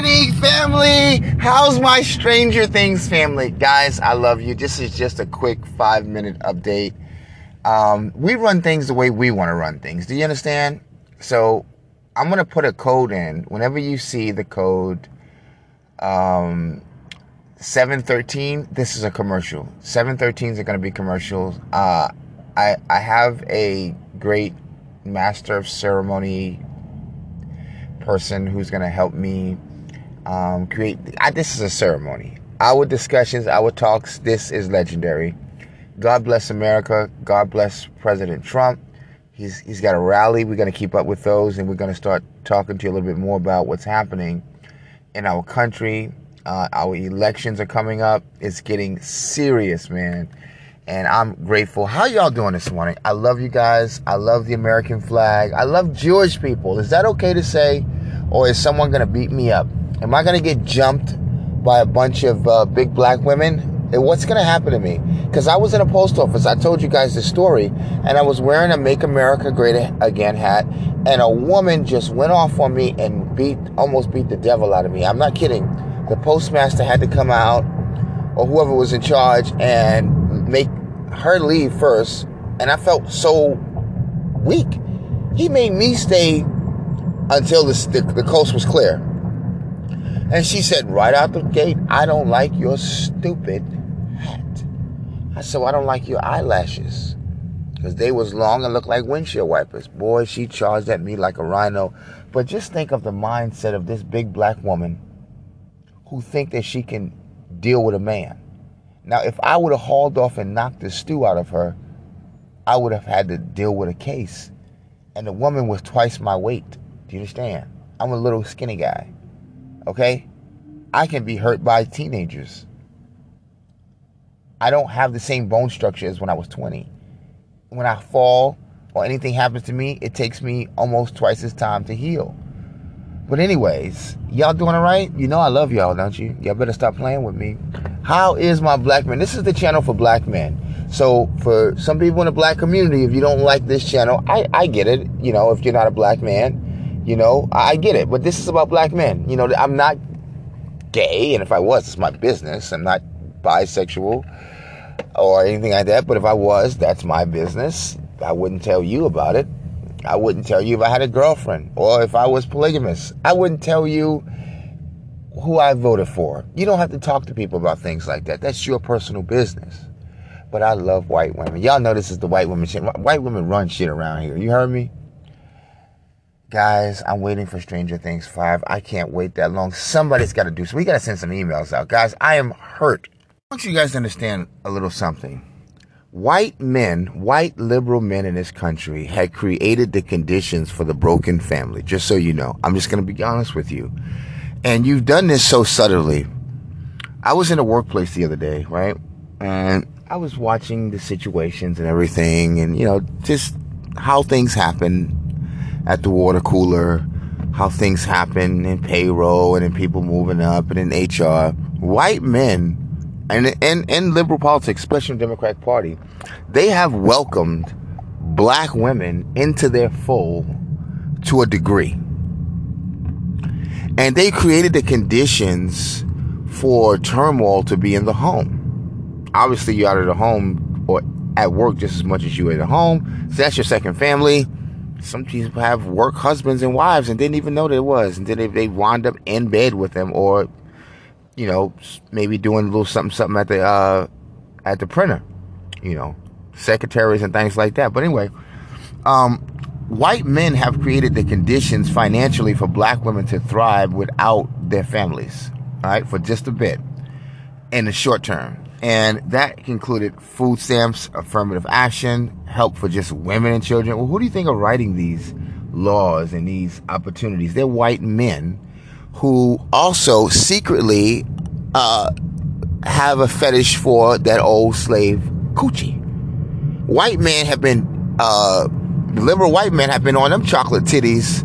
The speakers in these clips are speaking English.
morning, family. How's my Stranger Things family? Guys, I love you. This is just a quick 5-minute update. We run things the way we want to run things. Do you understand? So I'm going to put a code in. Whenever you see the code 713, this is a commercial. 713s are going to be commercials. I have a great master of ceremony person who's going to help me create. This is a ceremony. Our discussions, our talks, this is legendary. God bless America. God bless President Trump. He's got a rally. We're going to keep up with those, and we're going to start talking to you a little bit more about what's happening in our country. Our elections are coming up. It's getting serious, man. And I'm grateful. How y'all doing this morning? I love you guys. I love the American flag. I love Jewish people. Is that okay to say? Or is someone going to beat me up? Am I going to get jumped by a bunch of big black women? And what's going to happen to me? Because I was in a post office. I told you guys this story. And I was wearing a Make America Great Again hat. And a woman just went off on me and almost beat the devil out of me. I'm not kidding. The postmaster had to come out, or whoever was in charge, and make her leave first. And I felt so weak. He made me stay until the coast was clear. And she said, right out the gate, I don't like your stupid hat. I said, well, I don't like your eyelashes, because they was long and looked like windshield wipers. Boy, she charged at me like a rhino. But just think of the mindset of this big black woman who think that she can deal with a man. Now, if I would have hauled off and knocked the stew out of her, I would have had to deal with a case. And the woman was twice my weight. Do you understand? I'm a little skinny guy. Okay? I can be hurt by teenagers. I don't have the same bone structure as when I was 20. When I fall or anything happens to me, it takes me almost twice as time to heal. But anyways, y'all doing all right? You know I love y'all, don't you? Y'all better stop playing with me. How is my black man? This is the channel for black men. So for some people in the black community, if you don't like this channel, I get it. You know, if you're not a black man, you know, I get it. But this is about black men. You know, I'm not gay. And if I was, it's my business. I'm not bisexual or anything like that. But if I was, that's my business. I wouldn't tell you about it. I wouldn't tell you if I had a girlfriend or if I was polygamous. I wouldn't tell you who I voted for. You don't have to talk to people about things like that. That's your personal business. But I love white women. Y'all know this is the white women shit. White women run shit around here. You heard me? Guys, I'm waiting for Stranger Things 5. I can't wait that long. Somebody's got to do so. We got to send some emails out. Guys, I am hurt. I want you guys to understand a little something. White men, white liberal men in this country had created the conditions for the broken family. Just so you know. I'm just going to be honest with you. And you've done this so subtly. I was in a workplace the other day, right? And I was watching the situations and everything, and, you know, just how things happen at the water cooler, how things happen in payroll and in people moving up and in HR. White men, and in liberal politics, especially in the Democratic Party, they have welcomed black women into their fold to a degree. And they created the conditions for turmoil to be in the home. Obviously, you're out of the home or at work just as much as you're at home. So that's your second family. Some people have work husbands and wives and didn't even know there was. And then they wound up in bed with them, or, you know, maybe doing a little something at the printer. You know, secretaries and things like that. But anyway, white men have created the conditions financially for black women to thrive without their families, all right, for just a bit in the short term. And that included food stamps, affirmative action, help for just women and children. Well, who do you think are writing these laws and these opportunities? They're white men who also secretly have a fetish for that old slave coochie. White men have been... liberal white men have been on them chocolate titties,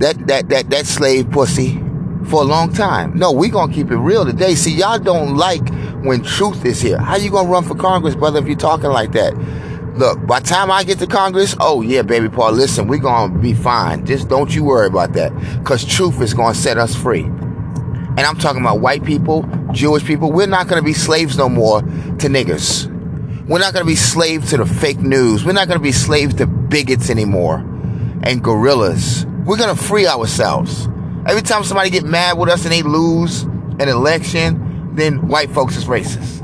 that slave pussy, for a long time. No, we gonna keep it real today. See, y'all don't like when truth is here. How you gonna run for Congress, brother, if you're talking like that? Look, by the time I get to Congress, oh yeah, baby Paul, listen, we gonna be fine. Just don't you worry about that, because truth is gonna set us free. and I'm talking about white people, Jewish people, we're not going to be slaves no more to niggers. We're not going to be slaves to the fake news. We're not going to be slaves to bigots anymore and gorillas. We're going to free ourselves. Every time somebody get mad with us and they lose an election, then white folks is racist.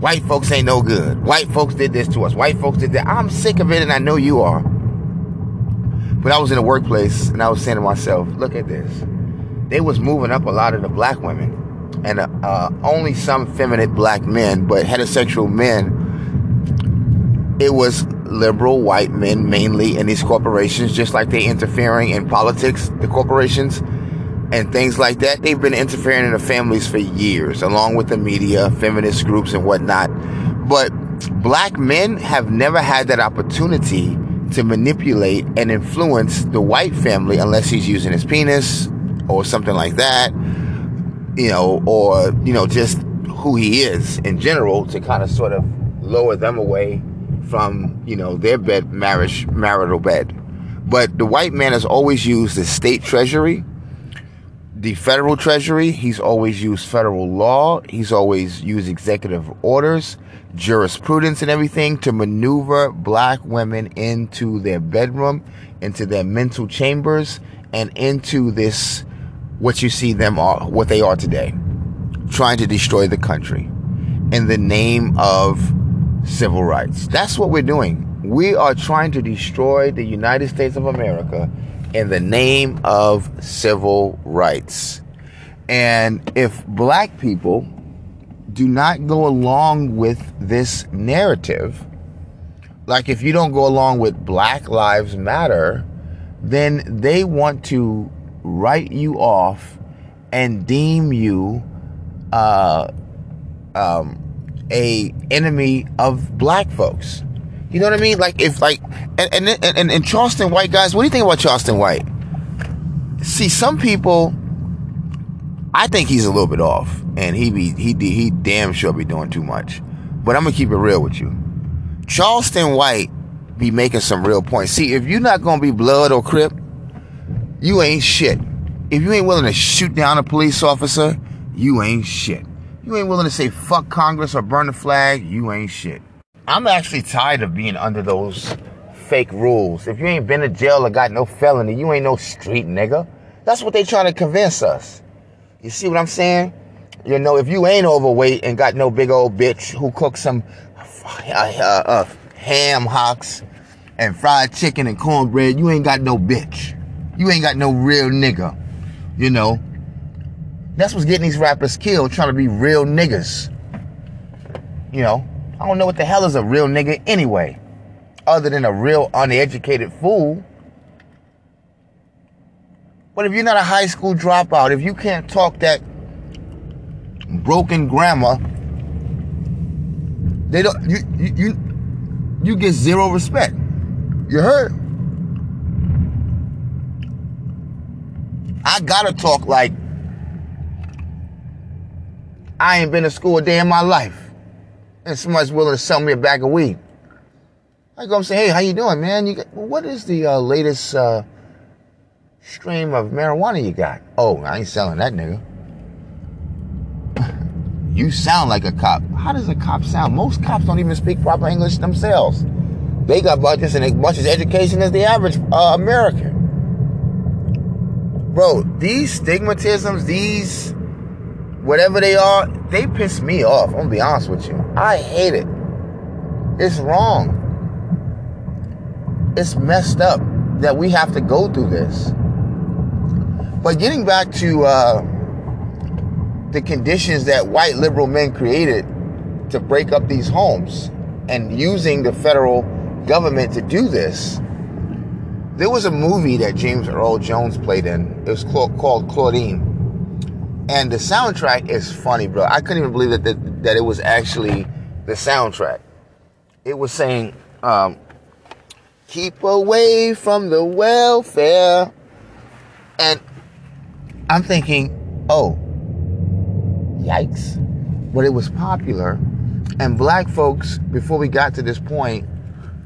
White folks ain't no good. White folks did this to us. White folks did that. I'm sick of it, and I know you are. But I was in the workplace, and I was saying to myself, look at this. They was moving up a lot of the black women. And only some feminine black men, but heterosexual men, it was liberal white men mainly in these corporations, just like they interfering in politics, the corporations, and things like that. They've been interfering in the families for years, along with the media, feminist groups, and whatnot. But black men have never had that opportunity to manipulate and influence the white family unless he's using his penis or something like that. You know, or, you know, just who he is in general to kind of sort of lower them away from, you know, their bed, marital bed. But the white man has always used the state treasury, the federal treasury. He's always used federal law. He's always used executive orders, jurisprudence and everything to maneuver black women into their bedroom, into their mental chambers, and into this what you see them are, what they are today, trying to destroy the country in the name of civil rights. That's what we're doing. We are trying to destroy the United States of America in the name of civil rights. And if black people do not go along with this narrative, like if you don't go along with Black Lives Matter, then they want to write you off and deem you a enemy of black folks. You know what I mean? Like if like and Charleston White guys, what do you think about Charleston White? See, some people, I think he's a little bit off, and he damn sure be doing too much. But I'm gonna keep it real with you. Charleston White be making some real points. See, if you're not gonna be blood or Crip, you ain't shit. If you ain't willing to shoot down a police officer, you ain't shit. You ain't willing to say fuck Congress or burn the flag, you ain't shit. I'm actually tired of being under those fake rules. If you ain't been to jail or got no felony, you ain't no street nigga. That's what they trying to convince us. You see what I'm saying? You know, if you ain't overweight and got no big old bitch who cooks some ham hocks and fried chicken and cornbread, you ain't got no bitch. You ain't got no real nigga, you know. That's what's getting these rappers killed, trying to be real niggas. You know, I don't know what the hell is a real nigga anyway, other than a real uneducated fool. But if you're not a high school dropout, if you can't talk that broken grammar, they don't. You get zero respect. You heard? I gotta talk like I ain't been to school a day in my life, and somebody's willing to sell me a bag of weed. I go and say, "Hey, how you doing, man? What is the latest stream of marijuana you got?" "Oh, I ain't selling that, nigga." You sound like a cop. How does a cop sound? Most cops don't even speak proper English themselves. They got about just as much as education as the average American. Bro, these stigmatisms, these whatever they are, they piss me off. I'm going to be honest with you. I hate it. It's wrong. It's messed up that we have to go through this. But getting back to the conditions that white liberal men created to break up these homes and using the federal government to do this, there was a movie that James Earl Jones played in. It was called Claudine. And the soundtrack is funny, bro. I couldn't even believe that it was actually the soundtrack. It was saying, keep away from the welfare. And I'm thinking, oh, yikes. But it was popular. And black folks, before we got to this point,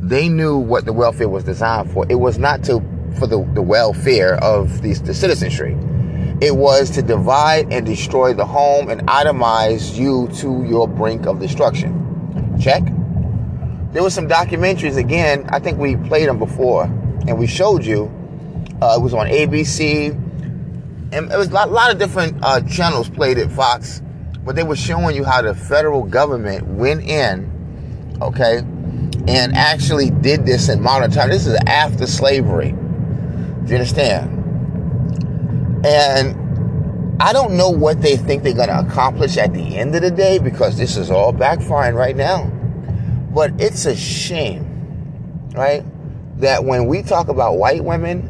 they knew what the welfare was designed for. It was not for the welfare of the citizenry. It was to divide and destroy the home and itemize you to your brink of destruction. Check. There were some documentaries. Again, I think we played them before and we showed you. It was on ABC. And it was a lot of different channels played at Fox. But they were showing you how the federal government went in, okay, and actually did this in modern time. This is after slavery. Do you understand? And I don't know what they think they're going to accomplish at the end of the day, because this is all backfiring right now. But it's a shame, right, that when we talk about white women,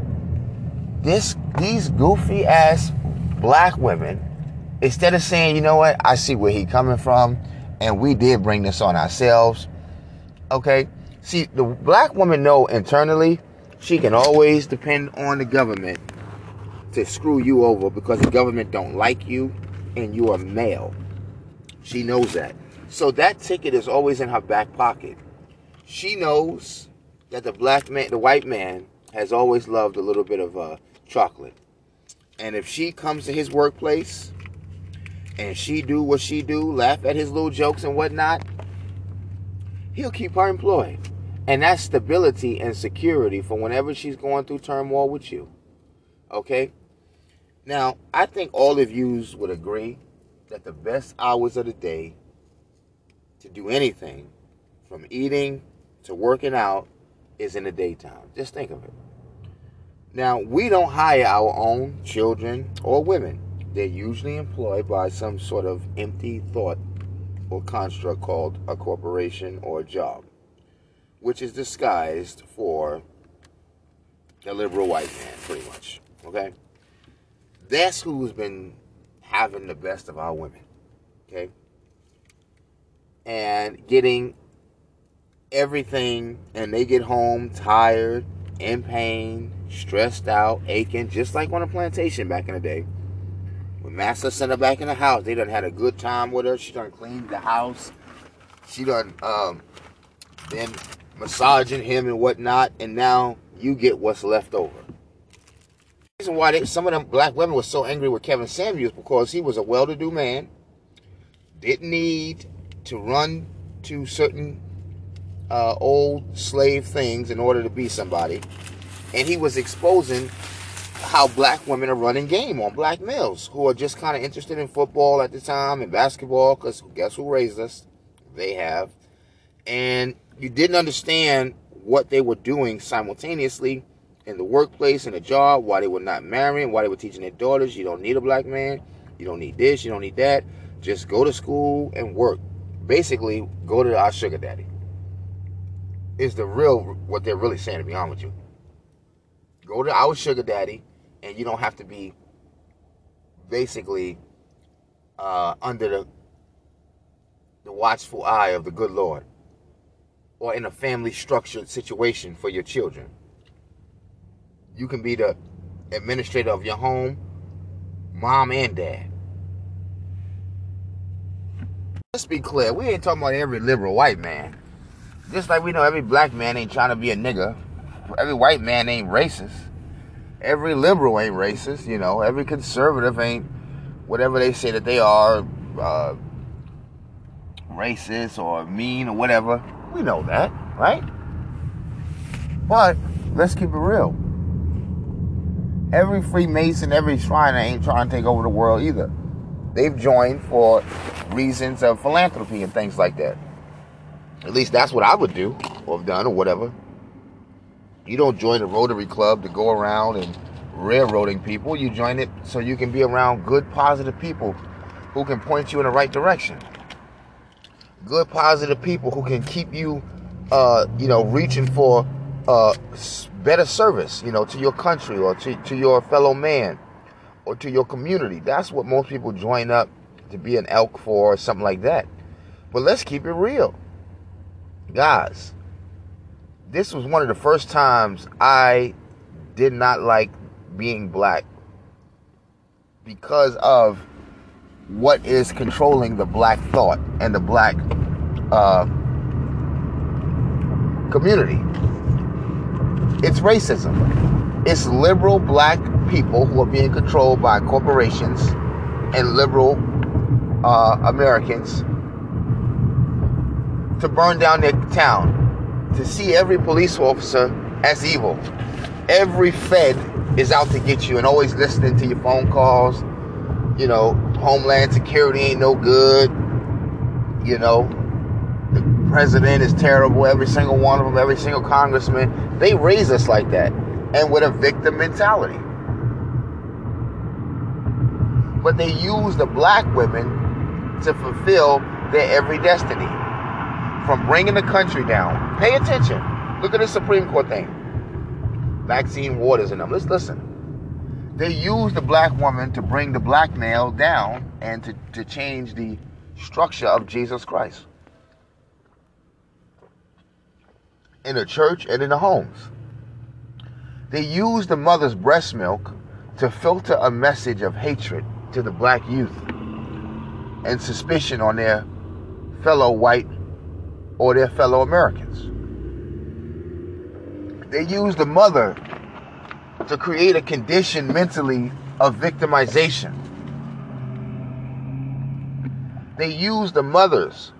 these goofy-ass black women, instead of saying, you know what, I see where he's coming from, and we did bring this on ourselves, okay? See, the black woman know internally she can always depend on the government to screw you over, because the government don't like you and you are male. She knows that. So that ticket is always in her back pocket. She knows that the white man has always loved a little bit of chocolate. And if she comes to his workplace and she do what she do, laugh at his little jokes and whatnot, he'll keep her employed. And that's stability and security for whenever she's going through turmoil with you. Okay? Now, I think all of yous would agree that the best hours of the day to do anything, from eating to working out, is in the daytime. Just think of it. Now, we don't hire our own children or women. They're usually employed by some sort of empty thought or construct called a corporation or a job, which is disguised for a liberal white man, pretty much. Okay? That's who's been having the best of our women. Okay? And getting everything, and they get home tired, in pain, stressed out, aching, just like on a plantation back in the day. When Master sent her back in the house, they done had a good time with her. She done cleaned the house. She done been massaging him and whatnot, and now you get what's left over. The reason why some of them black women were so angry with Kevin Samuels, because he was a well-to-do man, didn't need to run to certain old slave things in order to be somebody, and he was exposing how black women are running game on black males who are just kind of interested in football at the time and basketball, because guess who raised us? They have. And you didn't understand what they were doing simultaneously in the workplace, in the job, why they were not marrying, why they were teaching their daughters, you don't need a black man, you don't need this, you don't need that, just go to school and work. Basically, go to our sugar daddy. It's the real, what they're really saying, to be honest with you. Go to our sugar daddy, and you don't have to be basically under the watchful eye of the good Lord, or in a family-structured situation for your children. You can be the administrator of your home, mom and dad. Let's be clear, we ain't talking about every liberal white man. Just like we know every black man ain't trying to be a nigga. Every white man ain't racist. Every liberal ain't racist, you know. Every conservative ain't whatever they say that they are, racist or mean or whatever. We know that, right? But let's keep it real. Every Freemason, every Shriner ain't trying to take over the world either. They've joined for reasons of philanthropy and things like that. At least that's what I would do or have done or whatever. You don't join a Rotary Club to go around and railroading people. You join it so you can be around good, positive people who can point you in the right direction. Good, positive people who can keep you, reaching for better service, you know, to your country or to your fellow man or to your community. That's what most people join up to be an elk for or something like that. But let's keep it real. Guys, this was one of the first times I did not like being black because of what is controlling the black thought and the black community. It's racism. It's liberal black people who are being controlled by corporations and liberal Americans to burn down their town, to see every police officer as evil. Every Fed is out to get you and always listening to your phone calls. You know, Homeland Security ain't no good. You know, the president is terrible. Every single one of them, every single congressman, they raise us like that. And with a victim mentality. But they use the black women to fulfill their every destiny. From bringing the country down. Pay attention. Look at the Supreme Court thing. Maxine Waters and them. Let's listen. They use the black woman to bring the black male down and to change the structure of Jesus Christ. In the church and in the homes. They use the mother's breast milk to filter a message of hatred to the black youth and suspicion on their fellow white or their fellow Americans. They use the mother to create a condition mentally of victimization. They use the mothers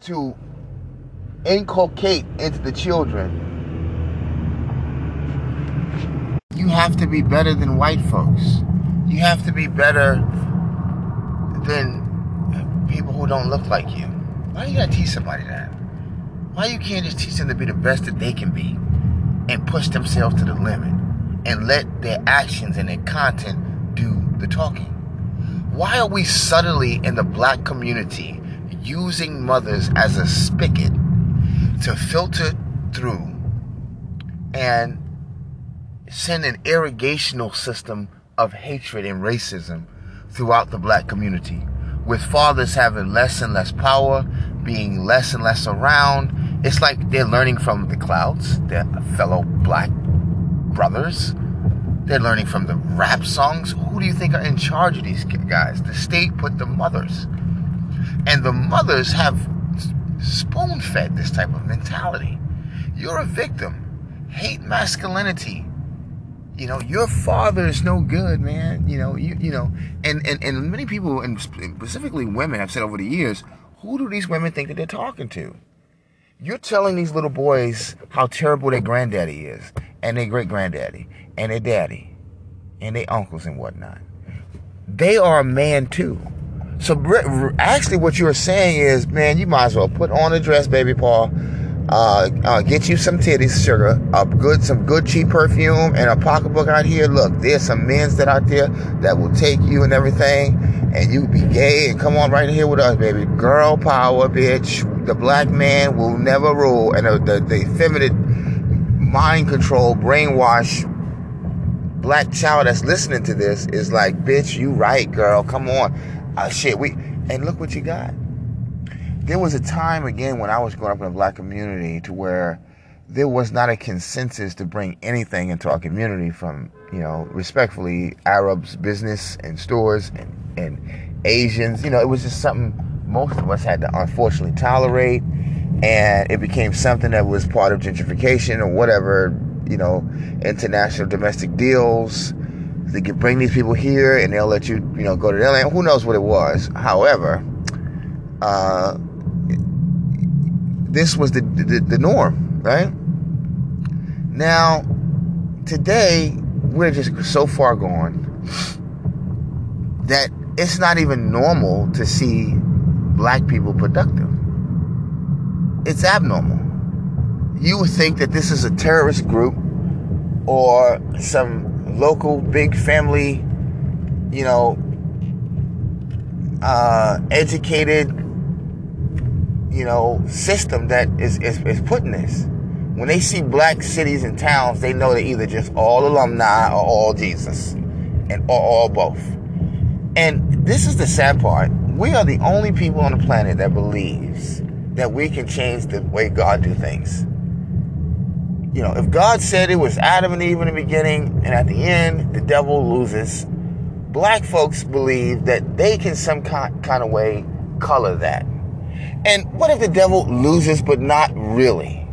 to inculcate into the children, you have to be better than white folks. You have to be better than people who don't look like you. Why you gotta teach somebody that? Why you can't just teach them to be the best that they can be and push themselves to the limit and let their actions and their content do the talking? Why are we subtly in the black community using mothers as a spigot to filter through and send an irrigational system of hatred and racism throughout the black community, with fathers having less and less power, being less and less around? It's like they're learning from the clouds, their fellow black brothers. They're learning from the rap songs. Who do you think are in charge of these guys? The state put the mothers. And the mothers have spoon-fed this type of mentality. You're a victim. Hate masculinity. You know, your father is no good, man. You know, and many people, and specifically women, have said over the years, who do these women think that they're talking to? You're telling these little boys how terrible their granddaddy is, and their great-granddaddy, and their daddy, and their uncles and whatnot. They are a man, too. So actually what you're saying is, man, you might as well put on a dress, baby Paul, get you some titties, sugar, some good cheap perfume, and a pocketbook out here. Look, there's some men's that out there that will take you and everything, and you be gay, and come on right here with us, baby. Girl power, bitch. The black man will never rule, and the effeminate mind control, brainwash, black child that's listening to this is like, bitch, you right, girl, come on. And look what you got. There was a time, again, when I was growing up in the black community to where there was not a consensus to bring anything into our community from, you know, respectfully, Arabs, business and stores and Asians. You know, it was just something most of us had to unfortunately tolerate. And it became something that was part of gentrification or whatever, you know, international domestic deals. They could bring these people here and they'll let you, you know, go to their land. Who knows what it was? However, this was the norm, right? Now, today, we're just so far gone that it's not even normal to see black people productive. It's abnormal. You would think that this is a terrorist group or some local big family, you know, educated, you know, system that is putting this. When they see black cities and towns, they know they're either just all alumni or all Jesus, and or all both. And this is the sad part. We are the only people on the planet that believes that we can change the way God do things. You know, if God said it was Adam and Eve in the beginning, and at the end, the devil loses, black folks believe that they can some kind of way color that. And what if the devil loses, but not really?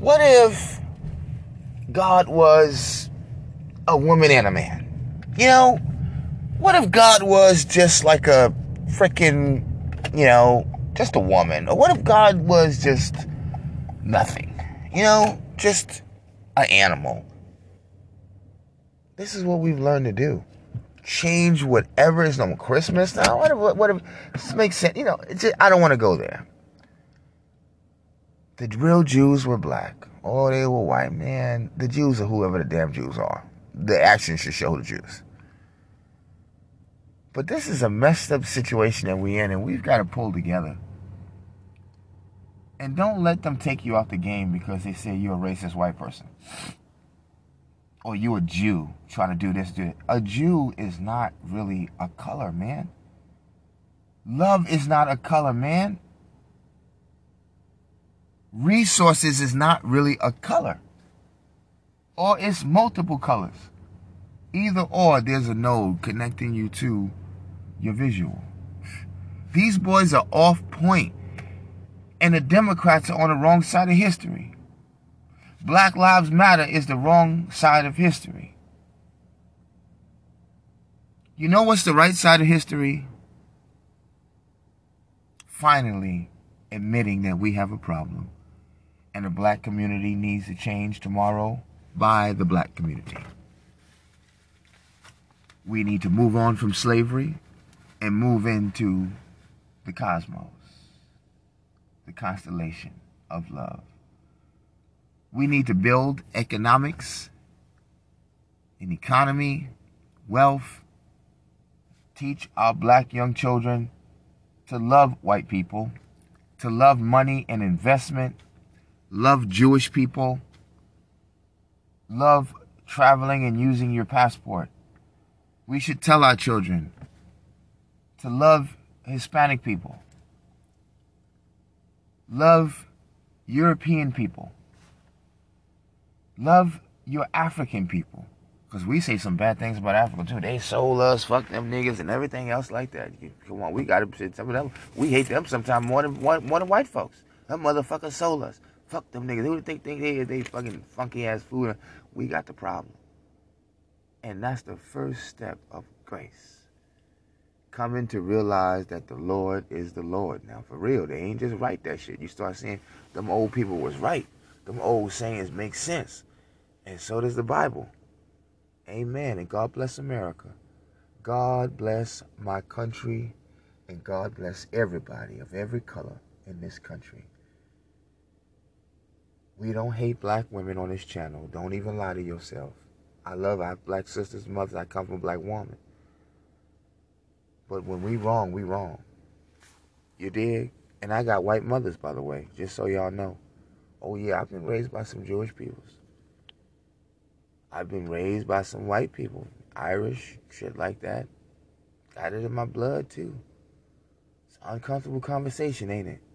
What if God was a woman and a man? You know, what if God was just like a freaking, you know, just a woman? Or what if God was just nothing? You know, just an animal. This is what we've learned to do. Change whatever is on Christmas now. Whatever. This makes sense. You know, it's just, I don't want to go there. The real Jews were black. Oh, they were white. Man, the Jews are whoever the damn Jews are. The action should show the Jews. But this is a messed up situation that we're in, and we've got to pull together. And don't let them take you out the game because they say you're a racist white person. Or you a Jew trying to do this, do that. A Jew is not really a color, man. Love is not a color, man. Resources is not really a color. Or it's multiple colors. Either or, there's a node connecting you to your visual. These boys are off point. And the Democrats are on the wrong side of history. Black Lives Matter is the wrong side of history. You know what's the right side of history? Finally admitting that we have a problem and the black community needs to change tomorrow by the black community. We need to move on from slavery and move into the cosmos, the constellation of love. We need to build economics, an economy, wealth, teach our black young children to love white people, to love money and investment, love Jewish people, love traveling and using your passport. We should tell our children to love Hispanic people, love European people. Love your African people. Because we say some bad things about Africa, too. They sold us, fuck them niggas, and everything else like that. Come on, we got to... We hate them sometimes more than white folks. Them motherfuckers sold us. Fuck them niggas. They would think they is. They fucking funky-ass food. We got the problem. And that's the first step of grace. Coming to realize that the Lord is the Lord. Now, for real, they ain't just right that shit. You start seeing them old people was right. Them old sayings make sense. And so does the Bible. Amen. And God bless America. God bless my country. And God bless everybody of every color in this country. We don't hate black women on this channel. Don't even lie to yourself. I love our black sisters, mothers. I come from a black woman. But when we wrong, we wrong. You dig? And I got white mothers, by the way, just so y'all know. Oh, yeah, I've been raised by some Jewish peoples. I've been raised by some white people, Irish, shit like that. Got it in my blood, too. It's an uncomfortable conversation, ain't it?